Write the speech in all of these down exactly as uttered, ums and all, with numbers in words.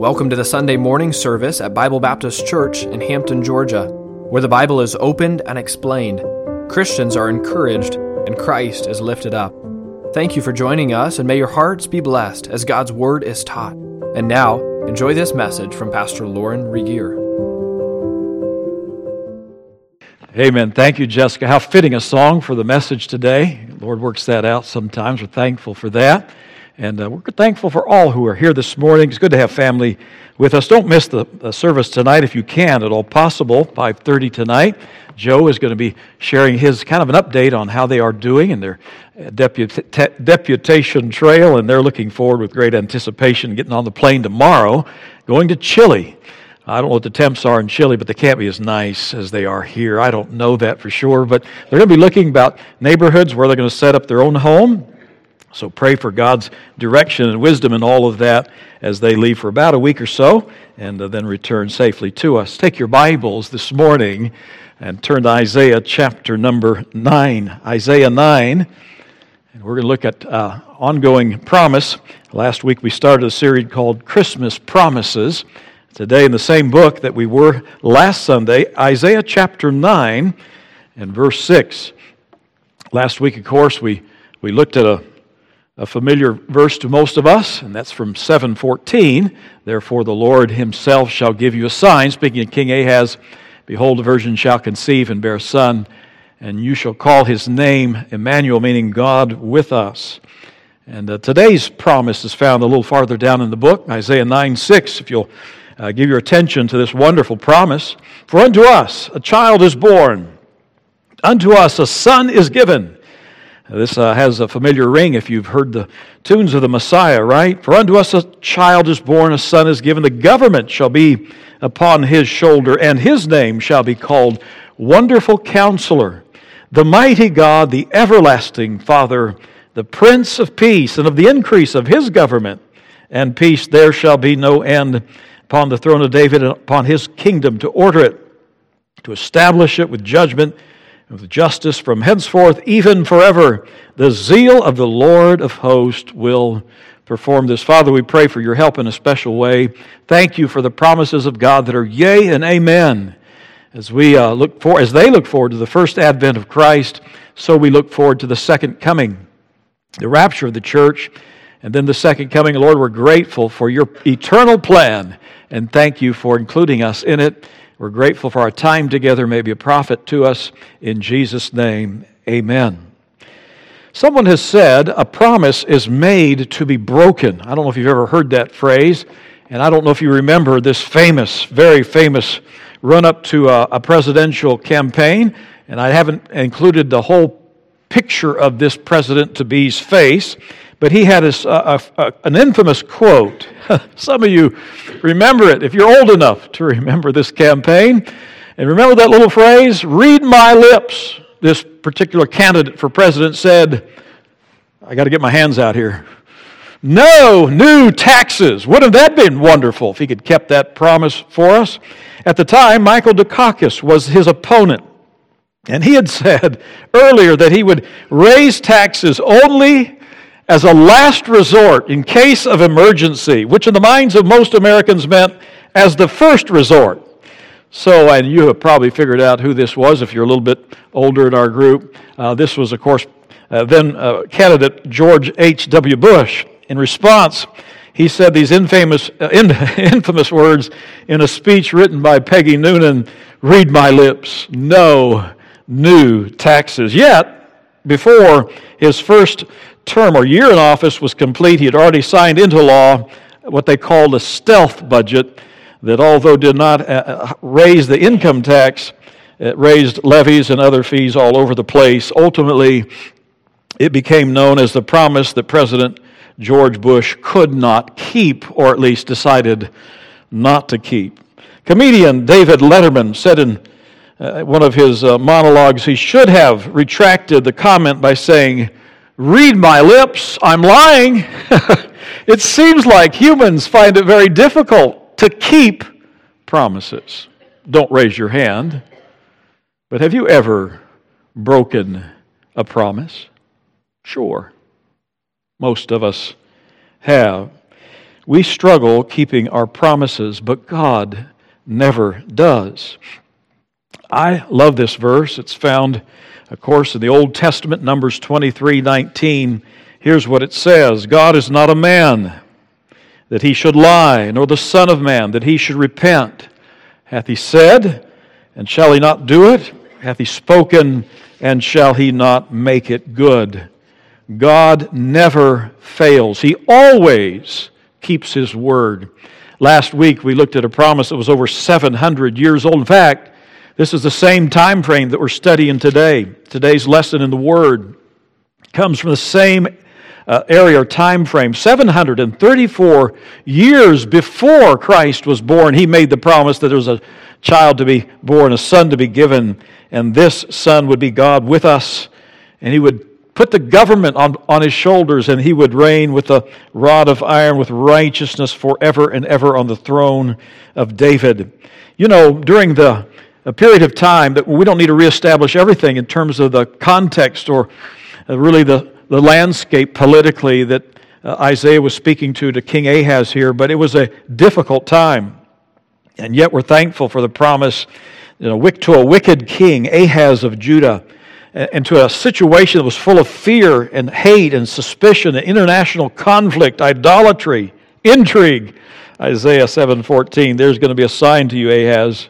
Welcome to the Sunday morning service at Bible Baptist Church in Hampton, Georgia, where the Bible is opened and explained, Christians are encouraged, and Christ is lifted up. Thank you for joining us, and may your hearts be blessed as God's Word is taught. And now, enjoy this message from Pastor Lauren Regeer. Amen. Thank you, Jessica. How fitting a song for the message today. The Lord works that out sometimes. We're thankful for that. And uh, we're thankful for all who are here this morning. It's good to have family with us. Don't miss the uh, service tonight if you can at all possible, five thirty tonight. Joe is going to be sharing his kind of an update on how they are doing in their uh, deput- te- deputation trail. And they're looking forward with great anticipation, getting on the plane tomorrow, going to Chile. I don't know what the temps are in Chile, but they can't be as nice as they are here. I don't know that for sure, but they're going to be looking about neighborhoods where they're going to set up their own home. So pray for God's direction and wisdom and all of that as they leave for about a week or so and then return safely to us. Take your Bibles this morning and turn to Isaiah chapter number nine, Isaiah nine. And we're going to look at uh, ongoing promise. Last week we started a series called Christmas Promises. Today in the same book that we were last Sunday, Isaiah chapter nine and verse six. Last week, of course, we, we looked at a, a familiar verse to most of us, and that's from seven fourteen. Therefore the Lord himself shall give you a sign. Speaking of King Ahaz, behold, a virgin shall conceive and bear a son, and you shall call his name Emmanuel, meaning God with us. And uh, today's promise is found a little farther down in the book, Isaiah nine six, if you'll Uh, give your attention to this wonderful promise. For unto us a child is born, unto us a son is given. Now, this uh, has a familiar ring if you've heard the tunes of the Messiah, right? For unto us a child is born, a son is given. The government shall be upon his shoulder, and his name shall be called Wonderful Counselor, the Mighty God, the Everlasting Father, the Prince of Peace, and of the increase of his government and peace there shall be no end. Upon the throne of David and upon his kingdom to order it, to establish it with judgment and with justice from henceforth even forever. The zeal of the Lord of hosts will perform this. Father, we pray for your help in a special way. Thank you for the promises of God that are yea and amen. As we uh, look for, as they look forward to the first advent of Christ, so we look forward to the second coming, the rapture of the church. And then the second coming, Lord, we're grateful for your eternal plan, and thank you for including us in it. We're grateful for our time together. May be a profit to us. In Jesus' name, amen. Someone has said, a promise is made to be broken. I don't know if you've ever heard that phrase, and I don't know if you remember this famous, very famous run-up to a, a presidential campaign, and I haven't included the whole picture of this president-to-be's face, but he had a, a, a, an infamous quote. Some of you remember it, if you're old enough to remember this campaign. And remember that little phrase, read my lips. This particular candidate for president said, I got to get my hands out here. No new taxes. Wouldn't that have been wonderful if he could kept that promise for us? At the time, Michael Dukakis was his opponent. And he had said earlier that he would raise taxes only as a last resort in case of emergency, which in the minds of most Americans meant as the first resort. So, and you have probably figured out who this was if you're a little bit older in our group. Uh, this was, of course, uh, then uh, candidate George H W Bush. In response, he said these infamous, uh, in, infamous words in a speech written by Peggy Noonan, read my lips, no new taxes. Yet, before his first term or year in office was complete, he had already signed into law what they called a stealth budget that, although did not uh, raise the income tax, it raised levies and other fees all over the place. Ultimately, it became known as the promise that President George Bush could not keep, or at least decided not to keep. Comedian David Letterman said in uh, one of his uh, monologues he should have retracted the comment by saying, read my lips, I'm lying. It seems like humans find it very difficult to keep promises. Don't raise your hand. But have you ever broken a promise? Sure. Most of us have. We struggle keeping our promises, but God never does. I love this verse. It's found, of course, in the Old Testament, Numbers twenty-three nineteen. Here's what it says. God is not a man that he should lie, nor the Son of Man that he should repent. Hath he said, and shall he not do it? Hath he spoken, and shall he not make it good? God never fails. He always keeps his word. Last week we looked at a promise that was over seven hundred years old. In fact, this is the same time frame that we're studying today. Today's lesson in the Word comes from the same uh, area or time frame. seven hundred thirty-four years before Christ was born, he made the promise that there was a child to be born, a son to be given, and this son would be God with us, and he would put the government on, on his shoulders, and he would reign with a rod of iron, with righteousness forever and ever on the throne of David. You know, during the a period of time that we don't need to reestablish everything in terms of the context or really the, the landscape politically that uh, Isaiah was speaking to, to King Ahaz here, but it was a difficult time. And yet we're thankful for the promise, you know, to a wicked king, Ahaz of Judah, and to a situation that was full of fear and hate and suspicion and international conflict, idolatry, intrigue. Isaiah seven fourteen, there's going to be a sign to you, Ahaz.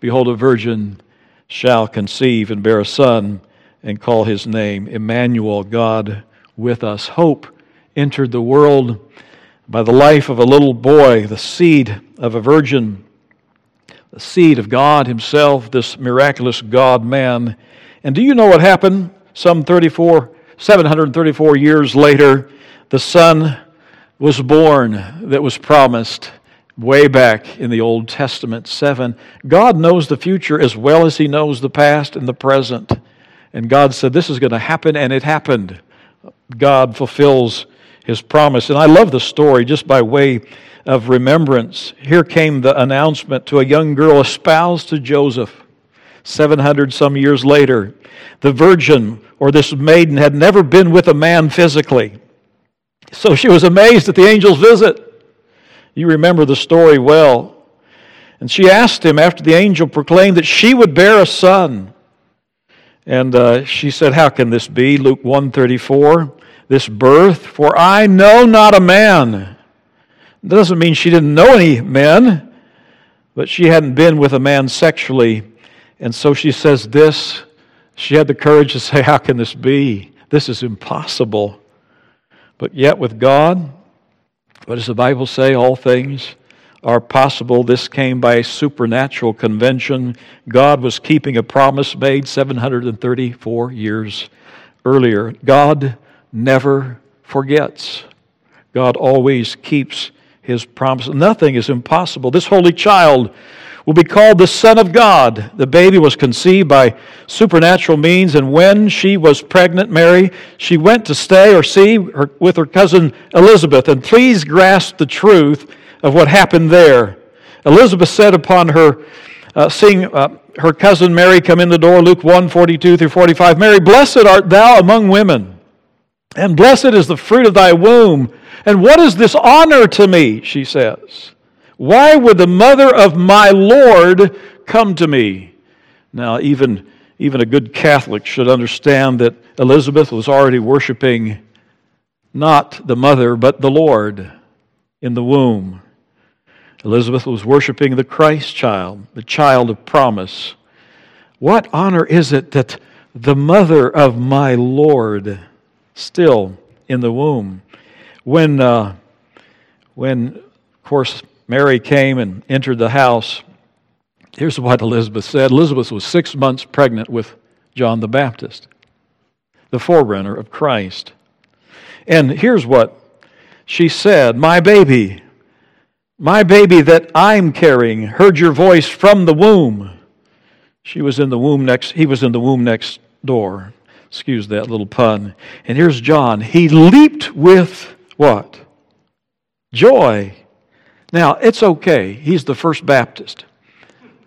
Behold, a virgin shall conceive and bear a son and call his name Emmanuel, God with us. Hope entered the world by the life of a little boy, the seed of a virgin, the seed of God himself, this miraculous God-man. And do you know what happened? Some thirty-four, seven hundred thirty-four years later, the son was born that was promised way back in the Old Testament seven. God knows the future as well as he knows the past and the present. And God said, this is going to happen, and it happened. God fulfills his promise. And I love the story just by way of remembrance. Here came the announcement to a young girl espoused to Joseph. seven hundred some years later, the virgin or this maiden had never been with a man physically. So she was amazed at the angel's visit. You remember the story well. And she asked him after the angel proclaimed that she would bear a son. And uh, she said, how can this be? Luke one thirty-four, this birth, for I know not a man. That doesn't mean she didn't know any men, but she hadn't been with a man sexually. And so she says this, she had the courage to say, how can this be? This is impossible. But yet with God, what does the Bible say? All things are possible. This came by a supernatural convention. God was keeping a promise made seven hundred thirty-four years earlier. God never forgets. God always keeps his promise. Nothing is impossible. This holy child will be called the Son of God. The baby was conceived by supernatural means, and when she was pregnant, Mary, she went to stay or see her, with her cousin Elizabeth. And please grasp the truth of what happened there. Elizabeth said upon her, uh, seeing uh, her cousin Mary come in the door, Luke one forty-two through forty-five, Mary, blessed art thou among women, and blessed is the fruit of thy womb. And what is this honor to me, she says. Why would the mother of my Lord come to me? Now, even, even a good Catholic should understand that Elizabeth was already worshiping not the mother, but the Lord in the womb. Elizabeth was worshiping the Christ child, the child of promise. What honor is it that the mother of my Lord still in the womb? When, uh, when, of course, Mary came and entered the house. Here's what Elizabeth said. Elizabeth was six months pregnant with John the Baptist, the forerunner of Christ. And here's what she said. My baby, my baby that I'm carrying heard your voice from the womb. She was in the womb next, he was in the womb next door. Excuse that little pun. And here's John. He leaped with what? Joy. Now, it's okay. He's the first Baptist.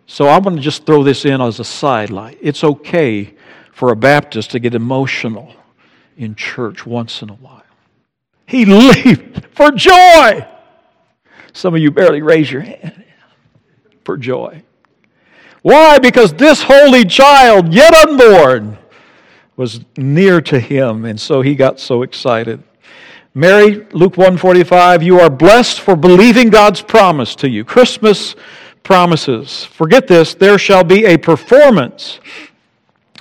So I'm going to just throw this in as a sidelight. It's okay for a Baptist to get emotional in church once in a while. He leaped for joy. Some of you barely raise your hand for joy. Why? Because this holy child, yet unborn, was near to him, and so he got so excited. Mary, Luke one forty-five, you are blessed for believing God's promise to you. Christmas promises. Forget this, there shall be a performance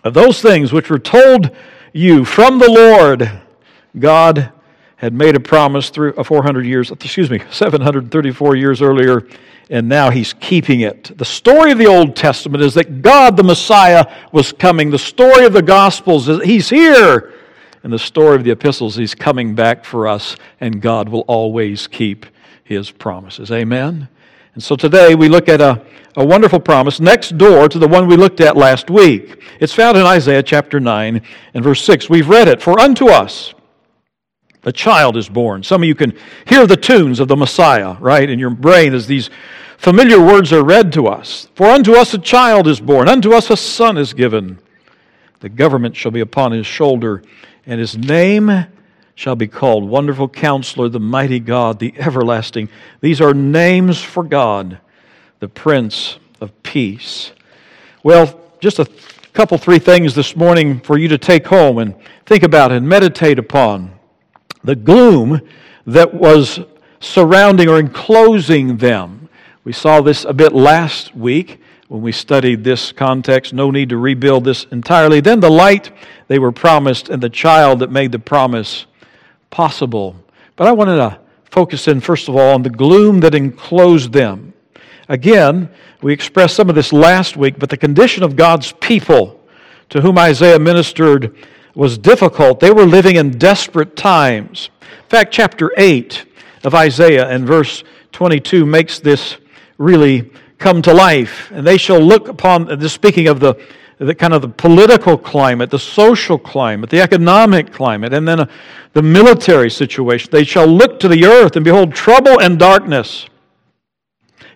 of those things which were told you from the Lord. God had made a promise through four hundred years, excuse me, seven hundred thirty-four years earlier, and now he's keeping it. The story of the Old Testament is that God, the Messiah, was coming. The story of the Gospels is he's here. And the story of the epistles, he's coming back for us, and God will always keep his promises. Amen? And so today we look at a, a wonderful promise next door to the one we looked at last week. It's found in Isaiah chapter nine and verse six. We've read it. For unto us a child is born. Some of you can hear the tunes of the Messiah, right, in your brain as these familiar words are read to us. For unto us a child is born, unto us a son is given. The government shall be upon his shoulder, and his name shall be called Wonderful Counselor, the Mighty God, the Everlasting. These are names for God, the Prince of Peace. Well, just a couple, three things this morning for you to take home and think about and meditate upon. The gloom that was surrounding or enclosing them. We saw this a bit last week when we studied this context. No need to rebuild this entirely. Then the light they were promised and the child that made the promise possible. But I wanted to focus in, first of all, on the gloom that enclosed them. Again, we expressed some of this last week, but the condition of God's people to whom Isaiah ministered was difficult. They were living in desperate times. In fact, chapter eight of Isaiah and verse twenty-two makes this really come to life. And they shall look upon, this speaking of the, the kind of the political climate, the social climate, the economic climate, and then a, the military situation. They shall look to the earth and behold trouble and darkness.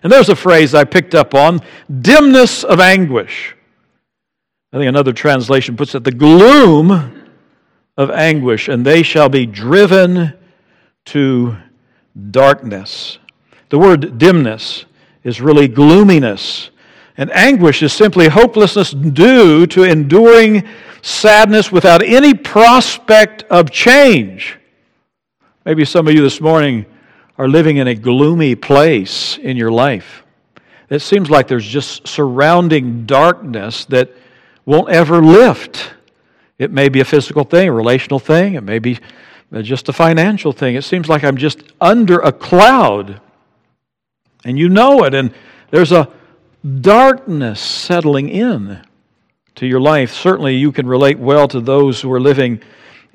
And there's a phrase I picked up on, dimness of anguish. I think another translation puts it, the gloom of anguish, and they shall be driven to darkness. The word dimness is really gloominess, and anguish is simply hopelessness due to enduring sadness without any prospect of change. Maybe some of you this morning are living in a gloomy place in your life. It seems like there's just surrounding darkness that won't ever lift. It may be a physical thing, a relational thing. It may be just a financial thing. It seems like I'm just under a cloud. And you know it. And there's a darkness settling in to your life. Certainly you can relate well to those who are living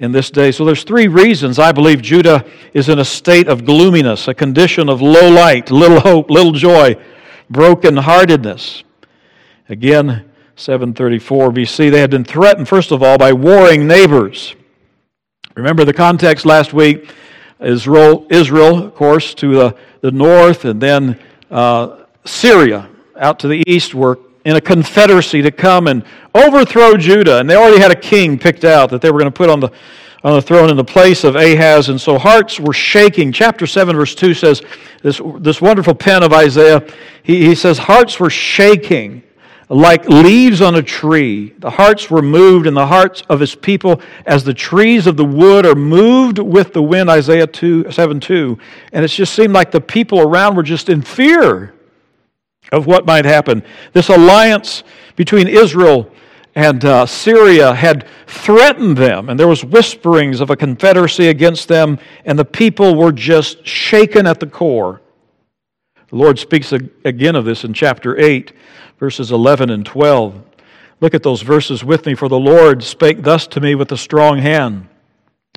in this day. So there's three reasons I believe Judah is in a state of gloominess, a condition of low light, little hope, little joy, brokenheartedness. Again, seven thirty-four B C, they had been threatened, first of all, by warring neighbors. Remember the context last week, Israel, Israel of course, to the, the north, and then uh, Syria out to the east were in a confederacy to come and overthrow Judah. And they already had a king picked out that they were going to put on the, on the throne in the place of Ahaz. And so hearts were shaking. Chapter seven, verse two says, this, this wonderful pen of Isaiah, he, he says, hearts were shaking like leaves on a tree. The hearts were moved in the hearts of his people as the trees of the wood are moved with the wind, Isaiah two, seven two. And it just seemed like the people around were just in fear of what might happen. This alliance between Israel and uh, Syria had threatened them, and there was whisperings of a confederacy against them, and the people were just shaken at the core. The Lord speaks again of this in chapter eight, verses eleven and twelve. Look at those verses with me. For the Lord spake thus to me with a strong hand.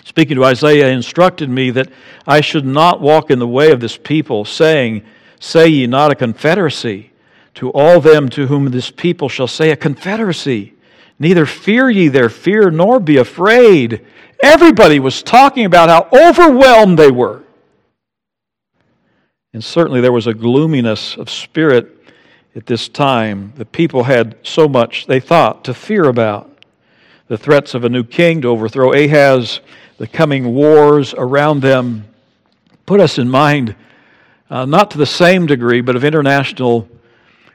Speaking to Isaiah, instructed me that I should not walk in the way of this people, saying, say ye not a confederacy to all them to whom this people shall say a confederacy. Neither fear ye their fear, nor be afraid. Everybody was talking about how overwhelmed they were. And certainly there was a gloominess of spirit at this time. The people had so much, they thought, to fear about. The threats of a new king to overthrow Ahaz, the coming wars around them, put us in mind uh, not to the same degree, but of international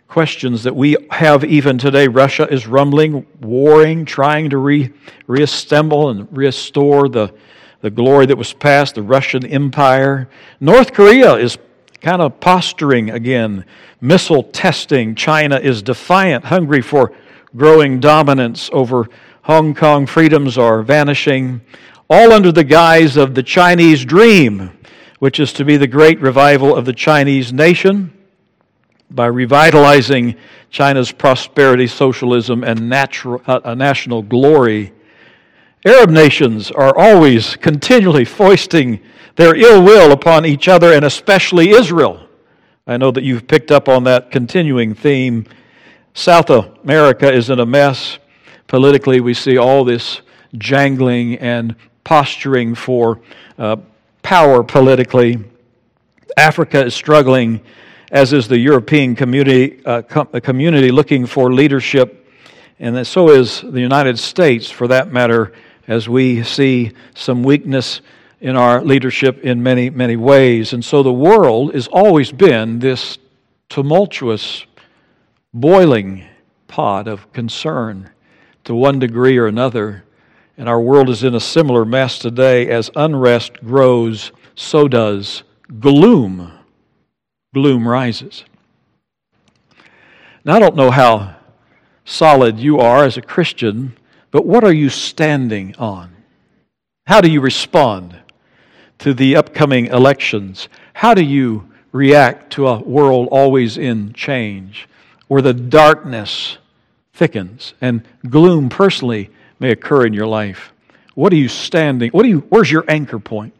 questions that we have even today. Russia is rumbling, warring, trying to re reassemble and restore the, the glory that was past, the Russian Empire. North Korea is kind of posturing again, missile testing. China is defiant, hungry for growing dominance over Hong Kong. Freedoms are vanishing, all under the guise of the Chinese dream, which is to be the great revival of the Chinese nation by revitalizing China's prosperity, socialism, and natural, uh, national glory. Arab nations are always continually foisting their ill will upon each other, and especially Israel. I know that you've picked up on that continuing theme. South America is in a mess. Politically, we see all this jangling and posturing for uh, power politically. Africa is struggling, as is the European community, uh, com- community looking for leadership, and so is the United States, for that matter, as we see some weakness in our leadership in many, many ways. And so the world has always been this tumultuous, boiling pot of concern to one degree or another. And our world is in a similar mess today. As unrest grows, so does gloom. Gloom rises. Now, I don't know how solid you are as a Christian, but what are you standing on? How do you respond to the upcoming elections? How do you react to a world always in change, where the darkness thickens and gloom personally may occur in your life? What are you standing? What do you? Where's your anchor point?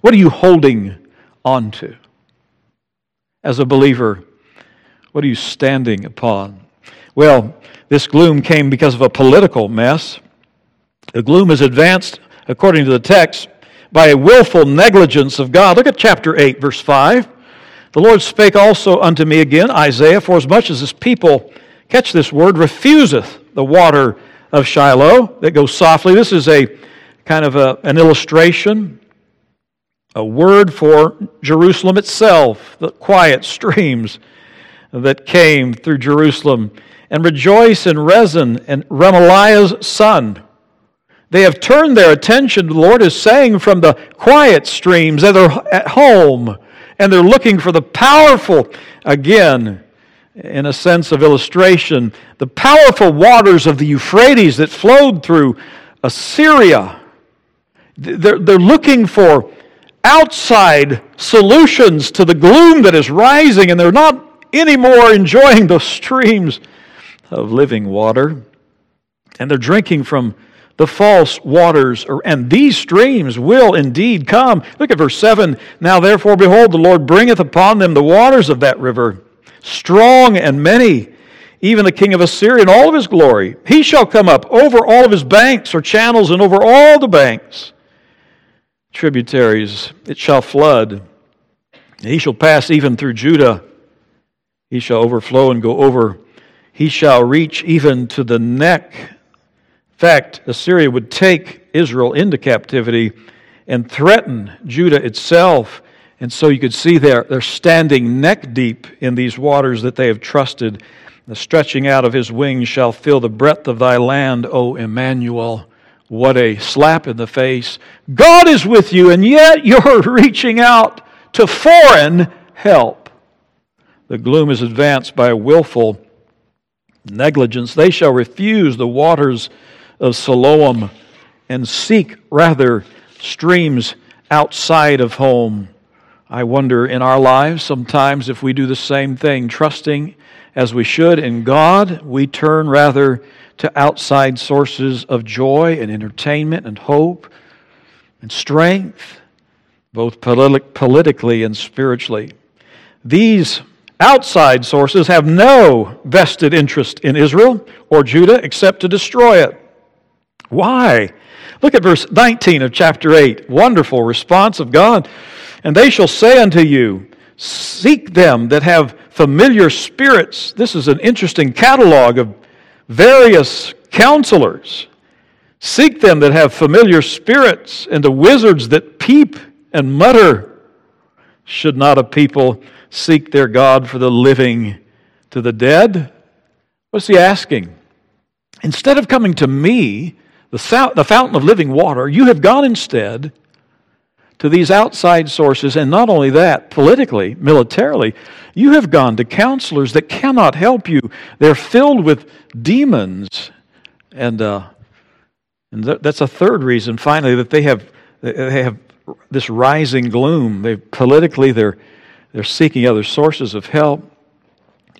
What are you holding on to? As a believer, what are you standing upon? Well, this gloom came because of a political mess. The gloom is advanced, according to the text, by a willful negligence of God. Look at chapter eight, verse five. The Lord spake also unto me again, Isaiah, forasmuch as this people, catch this word, refuseth the water of Shiloh, that goes softly. This is a kind of a, an illustration, a word for Jerusalem itself, the quiet streams that came through Jerusalem. And rejoice in Rezin and Remaliah's son. They have turned their attention, the Lord is saying, from the quiet streams that are at home, and they're looking for the powerful, again, in a sense of illustration, the powerful waters of the Euphrates that flowed through Assyria. They're, they're looking for outside solutions to the gloom that is rising, and they're not anymore enjoying those streams of living water. And they're drinking from the false waters, and these streams will indeed come. Look at verse seven. Now therefore, behold, the Lord bringeth upon them the waters of that river, strong and many, even the king of Assyria in all of his glory. He shall come up over all of his banks or channels, and over all the banks, tributaries, it shall flood. He shall pass even through Judah. He shall overflow and go over. He shall reach even to the neck. In fact, Assyria would take Israel into captivity and threaten Judah itself. And so you could see there, they're standing neck deep in these waters that they have trusted. The stretching out of his wings shall fill the breadth of thy land, O Emmanuel. What a slap in the face. God is with you, and yet you're reaching out to foreign help. The gloom is advanced by a willful negligence. They shall refuse the waters of Siloam, and seek rather streams outside of home. I wonder in our lives sometimes if we do the same thing, trusting as we should in God, we turn rather to outside sources of joy and entertainment and hope and strength, both politi- politically and spiritually. These outside sources have no vested interest in Israel or Judah except to destroy it. Why? Look at verse nineteen of chapter eight. Wonderful response of God. And they shall say unto you, seek them that have familiar spirits. This is an interesting catalog of various counselors. Seek them that have familiar spirits, and the wizards that peep and mutter. Should not a people seek their God for the living to the dead? What's he asking? Instead of coming to me, the fountain of living water, you have gone instead to these outside sources, and not only that, politically, militarily, you have gone to counselors that cannot help you. They're filled with demons, and uh, and th- that's a third reason. Finally, that they have they have this rising gloom. They politically they're they're seeking other sources of help.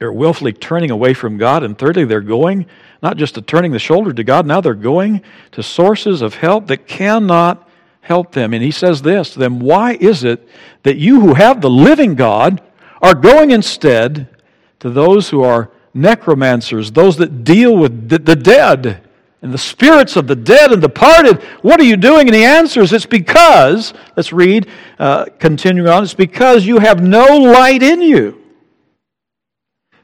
They're willfully turning away from God, and thirdly, they're going not just to turning the shoulder to God. Now they're going to sources of help that cannot help them. And he says this to them, why is it that you who have the living God are going instead to those who are necromancers, those that deal with the dead and the spirits of the dead and departed? What are you doing? And he answers, it's because, let's read, uh, continuing on, it's because you have no light in you.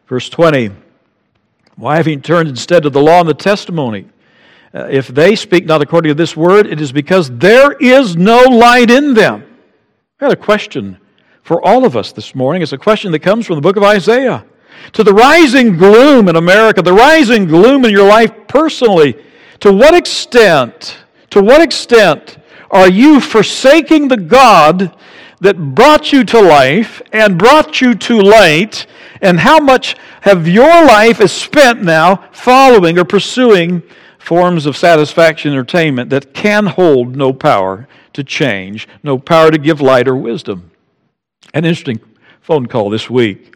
Verse twenty, why have you turned instead to the law and the testimony? If they speak not according to this word, it is because there is no light in them. I got a question for all of us this morning. It's a question that comes from the book of Isaiah. To the rising gloom in America, the rising gloom in your life personally, to what extent, to what extent are you forsaking the God that brought you to life and brought you to light, and how much have your life is spent now following or pursuing forms of satisfaction and entertainment that can hold no power to change, no power to give light or wisdom? An interesting phone call this week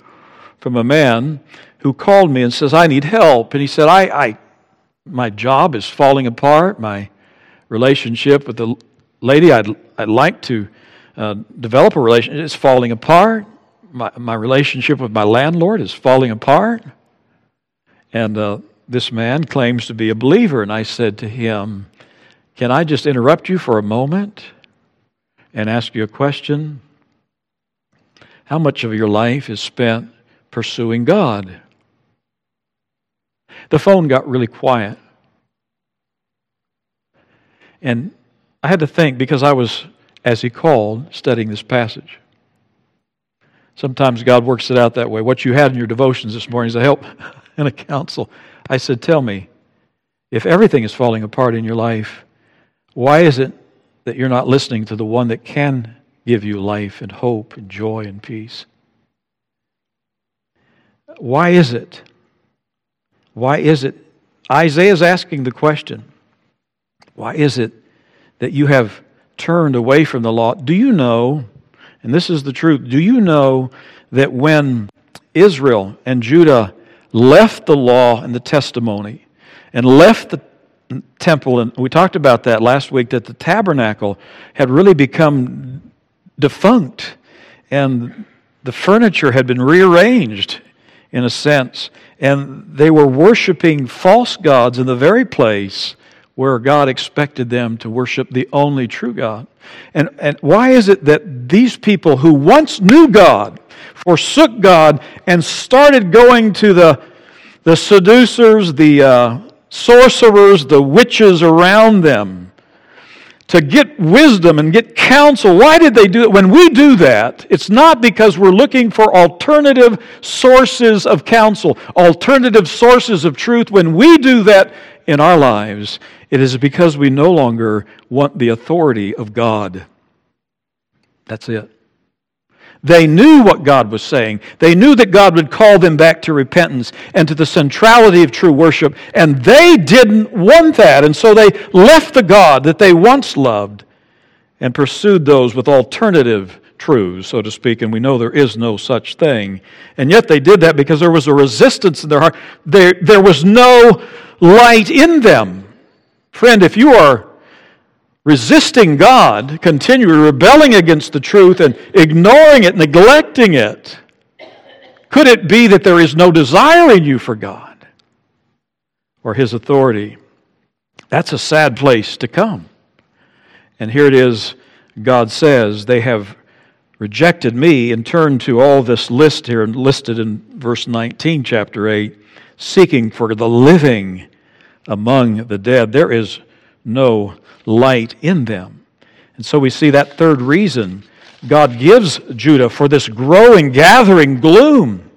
from a man who called me and says, I need help. And he said, I, I my job is falling apart, my relationship with the lady I'd, I'd like to uh, develop a relationship is falling apart, my, my relationship with my landlord is falling apart, and uh, this man claims to be a believer. And I said to him, can I just interrupt you for a moment and ask you a question? How much of your life is spent pursuing God? The phone got really quiet. And I had to think, because I was, as he called, studying this passage. Sometimes God works it out that way. What you had in your devotions this morning is a help and a counsel. I said, tell me, if everything is falling apart in your life, why is it that you're not listening to the one that can give you life and hope and joy and peace? Why is it? Why is it? Isaiah's asking the question, why is it that you have turned away from the law? Do you know, and this is the truth, do you know that when Israel and Judah left the law and the testimony, and left the temple, and we talked about that last week, that the tabernacle had really become defunct, and the furniture had been rearranged, in a sense, and they were worshiping false gods in the very place where God expected them to worship the only true God. And, and why is it that these people who once knew God forsook God and started going to the, the seducers, the uh, sorcerers, the witches around them to get wisdom and get counsel? Why did they do it? When we do that, it's not because we're looking for alternative sources of counsel, alternative sources of truth. When we do that in our lives, it is because we no longer want the authority of God. That's it. They knew what God was saying. They knew that God would call them back to repentance and to the centrality of true worship. And they didn't want that. And so they left the God that they once loved and pursued those with alternative truths, so to speak. And we know there is no such thing. And yet they did that because there was a resistance in their heart. There, there was no light in them. Friend, if you are resisting God, continually rebelling against the truth and ignoring it, neglecting it, could it be that there is no desire in you for God or His authority? That's a sad place to come. And here it is, God says, they have rejected me, and turned to all this list here, and listed in verse nineteen, chapter eight, seeking for the living among the dead. There is no light in them. And so we see that third reason God gives Judah for this growing, gathering gloom.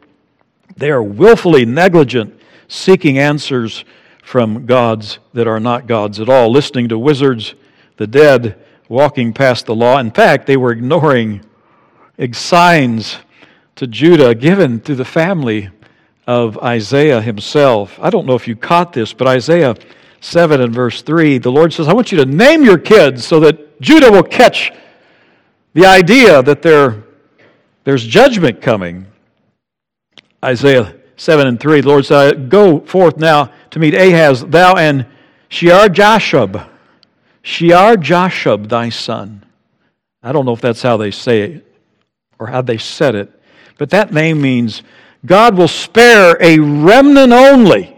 They are willfully negligent, seeking answers from gods that are not gods at all, listening to wizards, the dead, walking past the law. In fact, they were ignoring signs to Judah given through the family of Isaiah himself. I don't know if you caught this, but Isaiah seven and verse three, the Lord says, I want you to name your kids so that Judah will catch the idea that there, there's judgment coming. Isaiah seven and three, the Lord said, go forth now to meet Ahaz, thou and Shear-Jashub, Shear-Jashub, thy son. I don't know if that's how they say it or how they said it, but that name means God will spare a remnant only.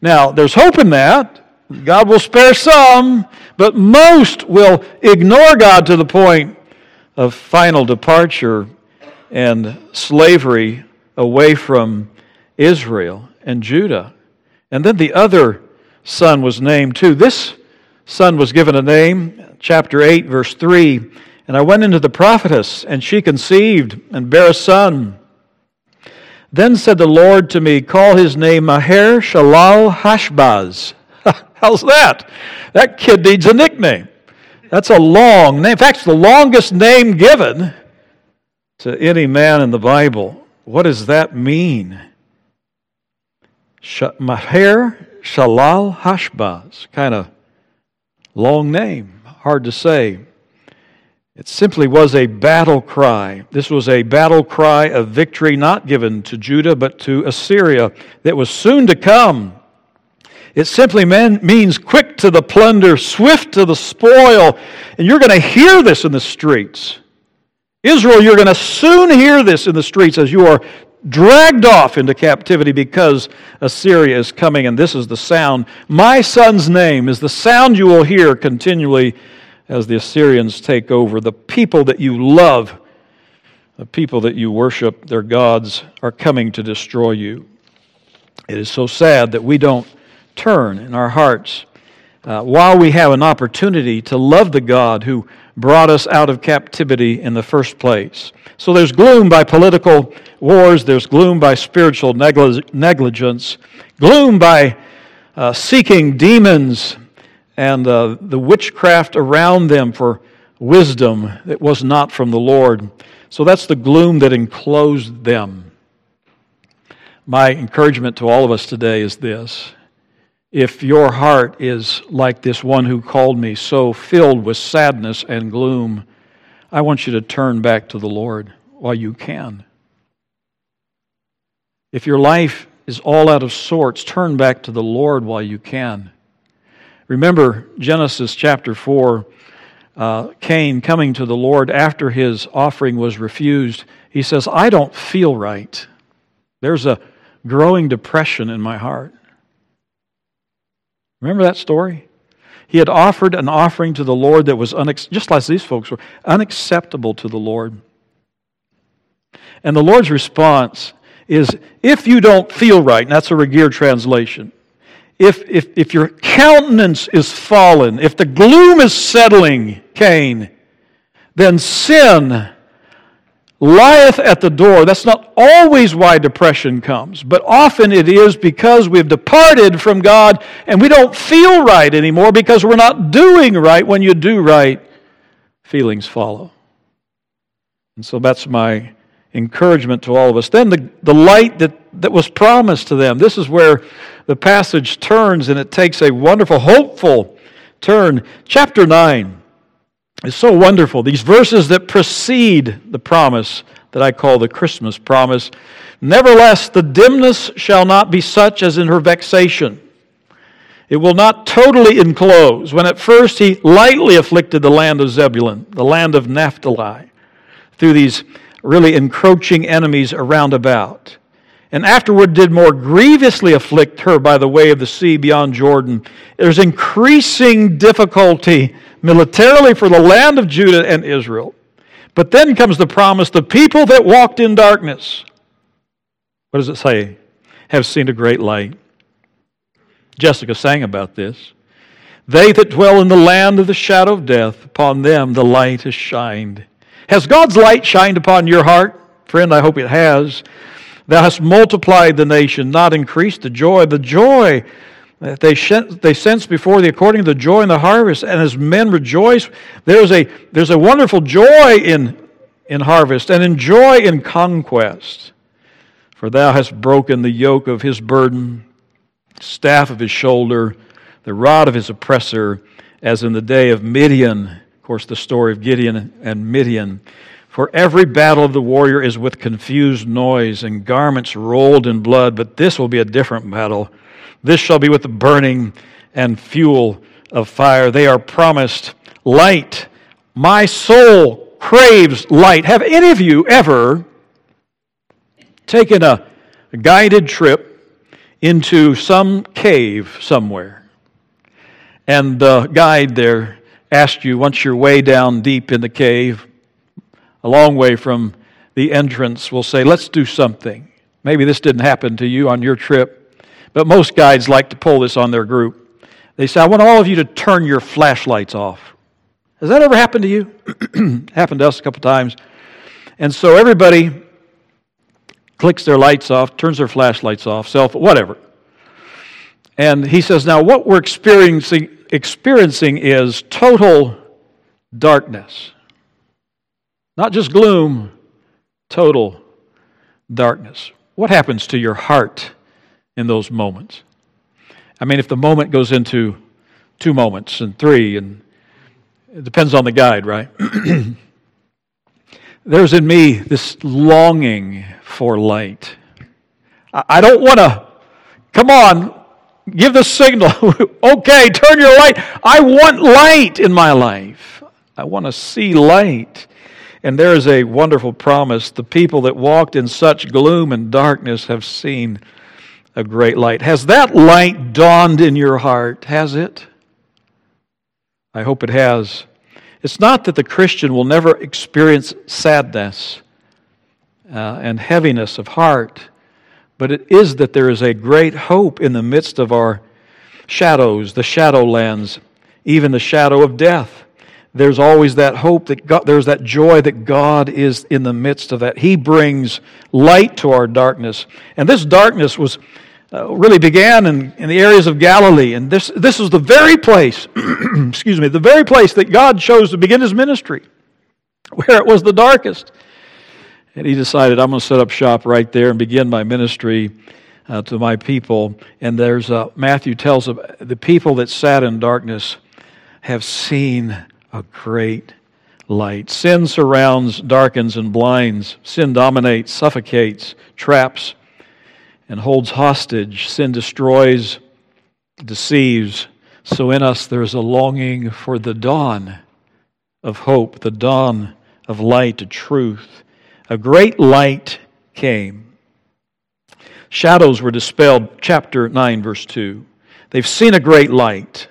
Now, there's hope in that. God will spare some, but most will ignore God to the point of final departure and slavery away from Israel and Judah. And then the other son was named too. This son was given a name, chapter eight, verse three. And I went into the prophetess, and she conceived and bare a son. Then said the Lord to me, call his name Maher Shalal Hashbaz. How's that? That kid needs a nickname. That's a long name. In fact, it's the longest name given to any man in the Bible. What does that mean? Maher Shalal Hashbaz. Kind of long name. Hard to say. It simply was a battle cry. This was a battle cry of victory not given to Judah but to Assyria that was soon to come. It simply means quick to the plunder, swift to the spoil. And you're going to hear this in the streets. Israel, you're going to soon hear this in the streets as you are dragged off into captivity because Assyria is coming. And this is the sound. My son's name is the sound you will hear continually as the Assyrians take over. The people that you love, the people that you worship, their gods, are coming to destroy you. It is so sad that we don't turn in our hearts uh, while we have an opportunity to love the God who brought us out of captivity in the first place. So there's gloom by political wars. There's gloom by spiritual negligence. Gloom by uh, seeking demons and uh, the witchcraft around them for wisdom that was not from the Lord. So that's the gloom that enclosed them. My encouragement to all of us today is this. If your heart is like this one who called me, so filled with sadness and gloom, I want you to turn back to the Lord while you can. If your life is all out of sorts, turn back to the Lord while you can. Remember Genesis chapter four, uh, Cain coming to the Lord after his offering was refused. He says, I don't feel right. There's a growing depression in my heart. Remember that story? He had offered an offering to the Lord that was, unex- just like these folks were, unacceptable to the Lord. And the Lord's response is, if you don't feel right, and that's a Regeer translation, if, if, if your countenance is fallen, if the gloom is settling, Cain, then sin lieth at the door. That's not always why depression comes, but often it is because we've departed from God and we don't feel right anymore because we're not doing right. When you do right, feelings follow. And so that's my encouragement to all of us. Then the, the light that, that was promised to them. This is where the passage turns and it takes a wonderful, hopeful turn. Chapter nine. It's so wonderful. These verses that precede the promise that I call the Christmas promise. Nevertheless, the dimness shall not be such as in her vexation. It will not totally enclose. When at first he lightly afflicted the land of Zebulun, the land of Naphtali, through these really encroaching enemies around about. And afterward did more grievously afflict her by the way of the sea beyond Jordan. There's increasing difficulty militarily for the land of Judah and Israel. But then comes the promise, the people that walked in darkness, what does it say? Have seen a great light. Jessica sang about this. They that dwell in the land of the shadow of death, upon them the light has shined. Has God's light shined upon your heart? Friend, I hope it has. Thou hast multiplied the nation, not increased the joy. The joy that they they sense before thee, according to the joy in the harvest. And as men rejoice, there's a there's a wonderful joy in in harvest and in joy in conquest. For thou hast broken the yoke of his burden, staff of his shoulder, the rod of his oppressor, as in the day of Midian. Of course, the story of Gideon and Midian. For every battle of the warrior is with confused noise and garments rolled in blood, but this will be a different battle. This shall be with the burning and fuel of fire. They are promised light. My soul craves light. Have any of you ever taken a guided trip into some cave somewhere, and the guide there asked you, once you're way down deep in the cave, a long way from the entrance, will say, let's do something. Maybe this didn't happen to you on your trip, but most guides like to pull this on their group. They say, I want all of you to turn your flashlights off. Has that ever happened to you? Happened to us a couple times. And so everybody clicks their lights off, turns their flashlights off, self, whatever. And he says, now what we're experiencing experiencing is total darkness. Not just gloom, total darkness. What happens to your heart in those moments? I mean, if the moment goes into two moments and three, and it depends on the guide, right? There's in me this longing for light. I don't want to, come on, give the signal. Okay, turn your light. I want light in my life. I want to see light. And there is a wonderful promise. The people that walked in such gloom and darkness have seen a great light. Has that light dawned in your heart? Has it? I hope it has. It's not that the Christian will never experience sadness uh, and heaviness of heart, but it is that there is a great hope in the midst of our shadows, the shadowlands, even the shadow of death. There's always that hope that God, there's that joy that God is in the midst of that. He brings light to our darkness. And this darkness was uh, really began in, in the areas of Galilee. And this this was the very place, excuse me, the very place that God chose to begin his ministry, where it was the darkest. And he decided, I'm going to set up shop right there and begin my ministry uh, to my people. And there's uh, Matthew tells them, the people that sat in darkness have seen a great light. Sin surrounds, darkens, and blinds. Sin dominates, suffocates, traps, and holds hostage. Sin destroys, deceives. So in us there is a longing for the dawn of hope, the dawn of light, of truth. A great light came. Shadows were dispelled, chapter nine, verse two. They've seen a great light.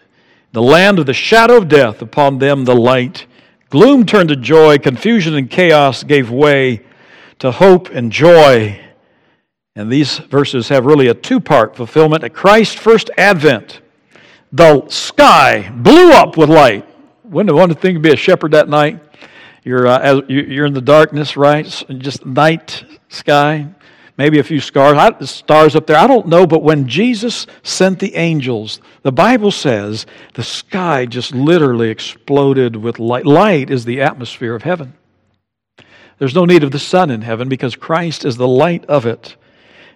The land of the shadow of death, upon them the light. Gloom turned to joy, confusion and chaos gave way to hope and joy. And these verses have really a two-part fulfillment. At Christ's first advent, the sky blew up with light. Wouldn't it be a wonderful thing to be a shepherd that night? You're uh, you're in the darkness, right? Just night sky, maybe a few stars, stars up there. I don't know, but when Jesus sent the angels, the Bible says the sky just literally exploded with light. Light is the atmosphere of heaven. There's no need of the sun in heaven because Christ is the light of it.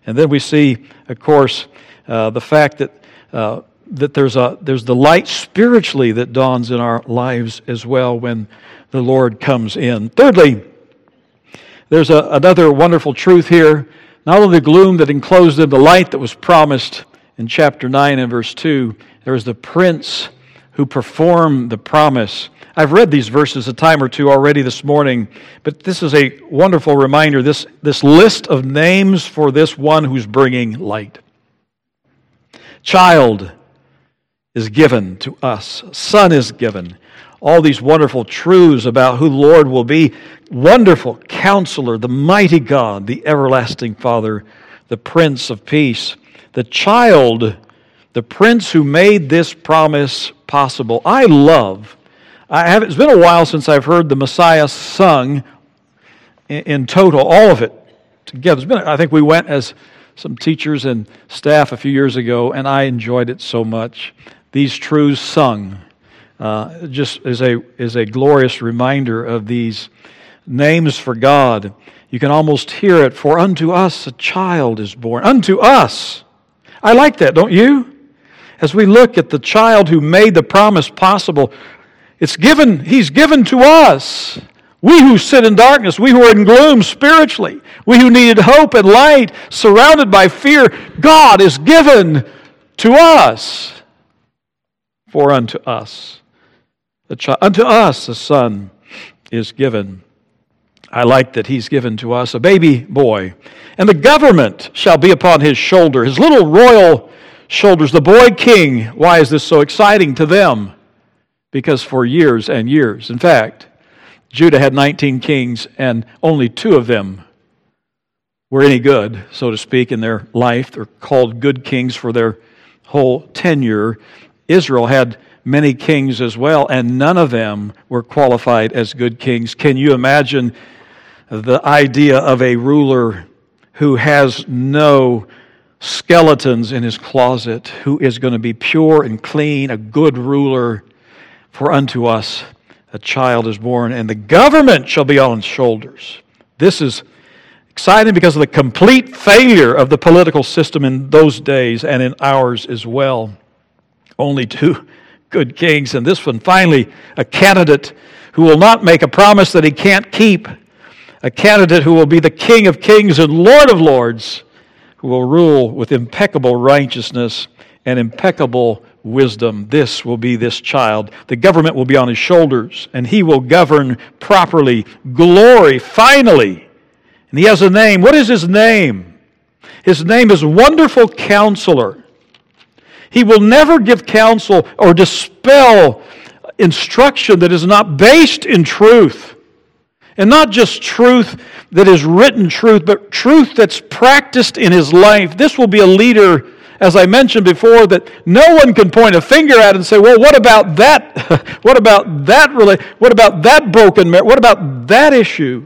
And then we see, of course, uh, the fact that uh, that there's a there's the light spiritually that dawns in our lives as well when the Lord comes in. Thirdly, there's a, another wonderful truth here. Not only the gloom that enclosed them, the light that was promised in chapter nine and verse two, there is the prince who performed the promise. I've read these verses a time or two already this morning, but this is a wonderful reminder, this, this list of names for this one who's bringing light. Child is given to us. Son is given. All these wonderful truths about who the Lord will be. Wonderful Counselor, the mighty God, the everlasting Father, the Prince of Peace, the child, the Prince who made this promise possible. I love, I have, it's been a while since I've heard the Messiah sung in, in total, all of it together. It's been, I think we went as some teachers and staff a few years ago, and I enjoyed it so much. These truths sung uh, just is a is a glorious reminder of these names for God. You can almost hear it. For unto us a child is born. Unto us. I like that, don't you? As we look at the child who made the promise possible, it's given. He's given to us. We who sit in darkness, we who are in gloom spiritually, we who needed hope and light, surrounded by fear, God is given to us. For unto us, the child, unto us a son is given. I like that he's given to us a baby boy. And the government shall be upon his shoulder, his little royal shoulders, the boy king. Why is this so exciting to them? Because for years and years, in fact, Judah had nineteen kings, and only two of them were any good, so to speak, in their life. They're called good kings for their whole tenure. Israel had many kings as well, and none of them were qualified as good kings. Can you imagine the idea of a ruler who has no skeletons in his closet, who is going to be pure and clean, a good ruler? For unto us a child is born, and the government shall be on his shoulders. This is exciting because of the complete failure of the political system in those days and in ours as well. Only two good kings, and this one finally a candidate who will not make a promise that he can't keep, a candidate who will be the King of kings and Lord of lords, who will rule with impeccable righteousness and impeccable wisdom. This will be this child. The government will be on his shoulders, and he will govern properly. Glory, finally. And he has a name. What is his name? His name is Wonderful Counselor. He will never give counsel or dispel instruction that is not based in truth. And not just truth that is written truth, but truth that's practiced in his life. This will be a leader, as I mentioned before, that no one can point a finger at and say, well, what about that? What about that rela- What about that broken marriage? What about that issue?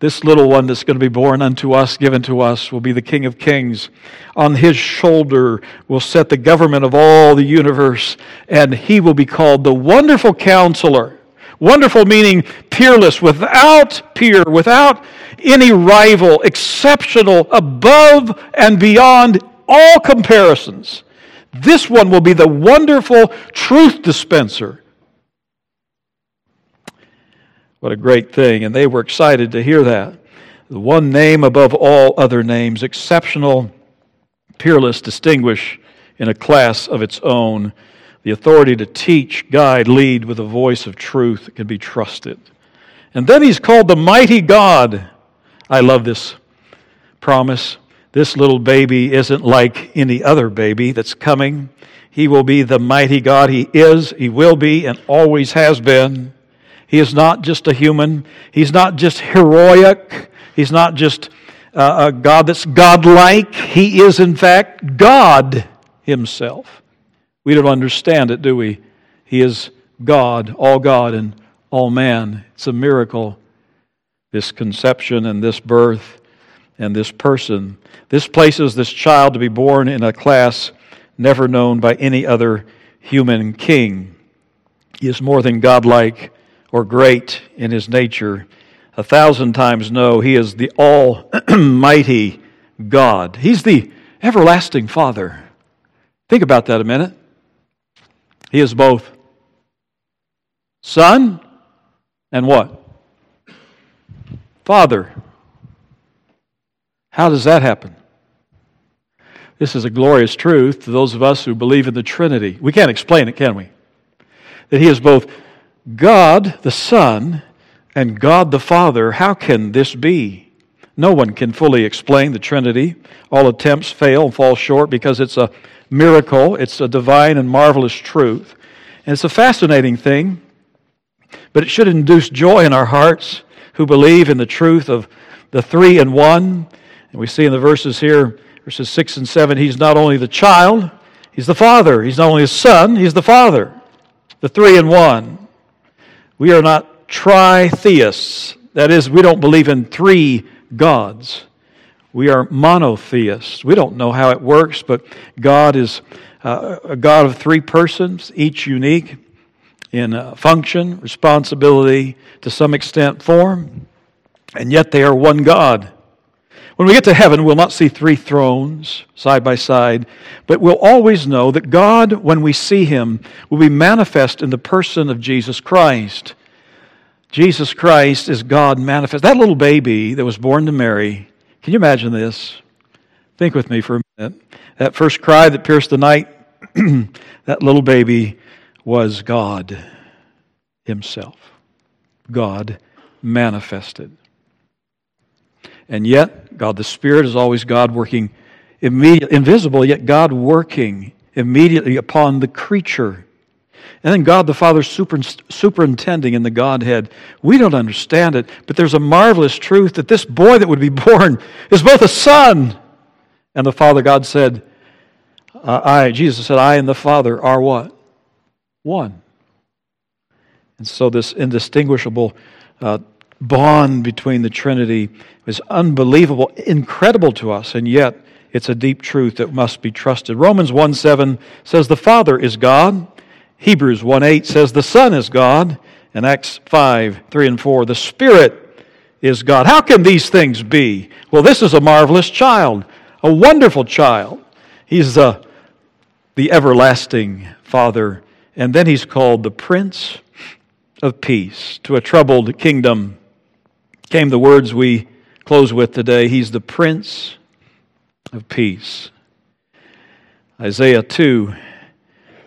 This little one that's going to be born unto us, given to us, will be the King of kings. On his shoulder will set the government of all the universe, and he will be called the Wonderful Counselor. Wonderful meaning peerless, without peer, without any rival, exceptional, above and beyond all comparisons. This one will be the wonderful truth dispenser. What a great thing. And they were excited to hear that. The one name above all other names, exceptional, peerless, distinguished in a class of its own. The authority to teach, guide, lead with a voice of truth that can be trusted. And then he's called the Mighty God. I love this promise. This little baby isn't like any other baby that's coming. He will be the Mighty God. He is, he will be, and always has been. He is not just a human. He's not just heroic. He's not just uh, a God that's godlike. He is, in fact, God himself. We don't understand it, do we? He is God, all God and all man. It's a miracle, this conception and this birth and this person. This places this child to be born in a class never known by any other human king. He is more than godlike or great in his nature. A thousand times no, he is the almighty God. He's the everlasting Father. Think about that a minute. He is both Son and what? Father. How does that happen? This is a glorious truth to those of us who believe in the Trinity. We can't explain it, can we? That he is both God the Son and God the Father. How can this be? No one can fully explain the Trinity. All attempts fail and fall short because it's a miracle. It's a divine and marvelous truth. And it's a fascinating thing, but it should induce joy in our hearts who believe in the truth of the three and one. And we see in the verses here, verses six and seven, he's not only the child, he's the Father. He's not only his Son, he's the Father. the three in one. We are not tritheists. That is, we don't believe in three gods. We are monotheists. We don't know how it works, but God is uh, a God of three persons, each unique in uh, function, responsibility, to some extent form, and yet they are one God. When we get to heaven, we'll not see three thrones side by side, but we'll always know that God, when we see Him, will be manifest in the person of Jesus Christ. Jesus Christ is God manifest. That little baby that was born to Mary, can you imagine this? Think with me for a minute. That first cry that pierced the night, that little baby was God Himself. God manifested. And yet, God the Spirit is always God working immediately, invisible, yet God working immediately upon the creature. And then God the Father super, superintending in the Godhead. We don't understand it, but there's a marvelous truth that this boy that would be born is both a son. And the Father God said, uh, I, Jesus said, I and the Father are what? One. And so this indistinguishable uh, bond between the Trinity is unbelievable, incredible to us, and yet it's a deep truth that must be trusted. Romans one seven says the Father is God. Hebrews one eight says the Son is God, and Acts five, three and four, the Spirit is God. How can these things be? Well, this is a marvelous child, a wonderful child. He's the, the everlasting Father, and then He's called the Prince of Peace. To a troubled kingdom came the words we close with today. He's the Prince of Peace. Isaiah two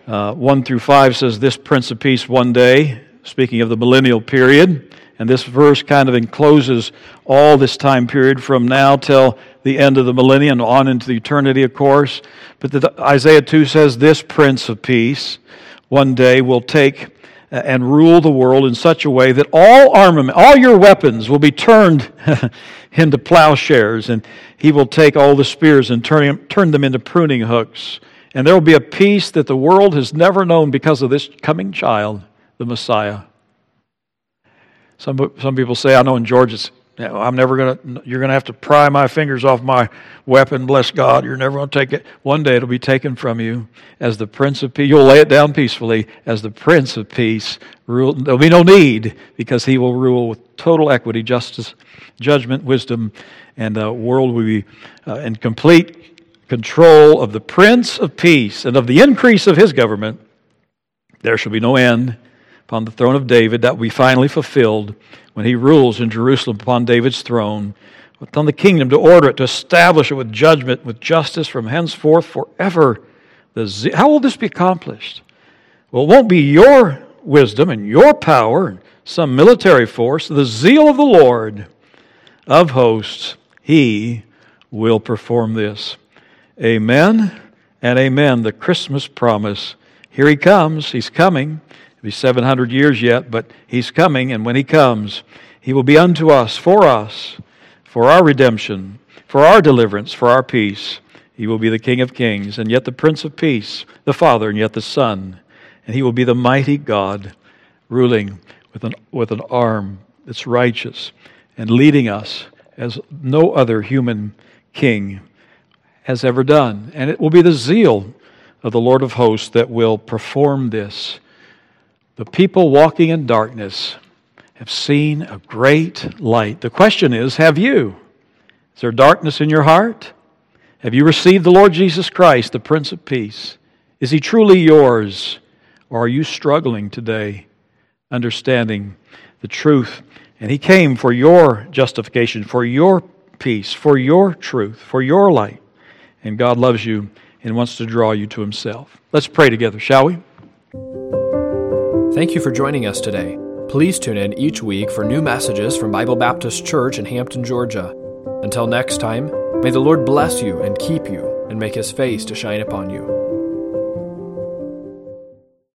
Uh, one through five says, this Prince of Peace one day, speaking of the millennial period, and this verse kind of encloses all this time period from now till the end of the millennium, on into the eternity, of course. But the, the, Isaiah two says, this Prince of Peace one day will take and rule the world in such a way that all armament, all your weapons will be turned into plowshares, and He will take all the spears and turn, turn them into pruning hooks. And there will be a peace that the world has never known because of this coming child, the Messiah. Some some people say, I know in Georgia, it's, I'm never gonna. You're gonna have to pry my fingers off my weapon. Bless God, you're never gonna take it. One day it'll be taken from you as the Prince of Peace. You'll lay it down peacefully as the Prince of Peace. Rule. There'll be no need because He will rule with total equity, justice, judgment, wisdom, and the world will be uh, in complete control of the Prince of Peace, and of the increase of His government, there shall be no end upon the throne of David. That will be finally fulfilled when He rules in Jerusalem upon David's throne, upon the kingdom, to order it, to establish it with judgment, with justice from henceforth forever. The ze- How will this be accomplished? Well, it won't be your wisdom and your power and some military force. The zeal of the Lord of hosts, He will perform this. Amen and amen. The Christmas promise. Here He comes. He's coming. It'll be seven hundred years yet, but He's coming. And when He comes, He will be unto us, for us, for our redemption, for our deliverance, for our peace. He will be the King of Kings, and yet the Prince of Peace, the Father, and yet the Son. And He will be the mighty God, ruling with an, with an arm that's righteous and leading us as no other human king has ever done. And it will be the zeal of the Lord of hosts that will perform this. The people walking in darkness have seen a great light. The question is, have you? Is there darkness in your heart? Have you received the Lord Jesus Christ, the Prince of Peace? Is He truly yours? Or are you struggling today understanding the truth? And He came for your justification, for your peace, for your truth, for your light. And God loves you and wants to draw you to Himself. Let's pray together, shall we? Thank you for joining us today. Please tune in each week for new messages from Bible Baptist Church in Hampton, Georgia. Until next time, may the Lord bless you and keep you and make His face to shine upon you.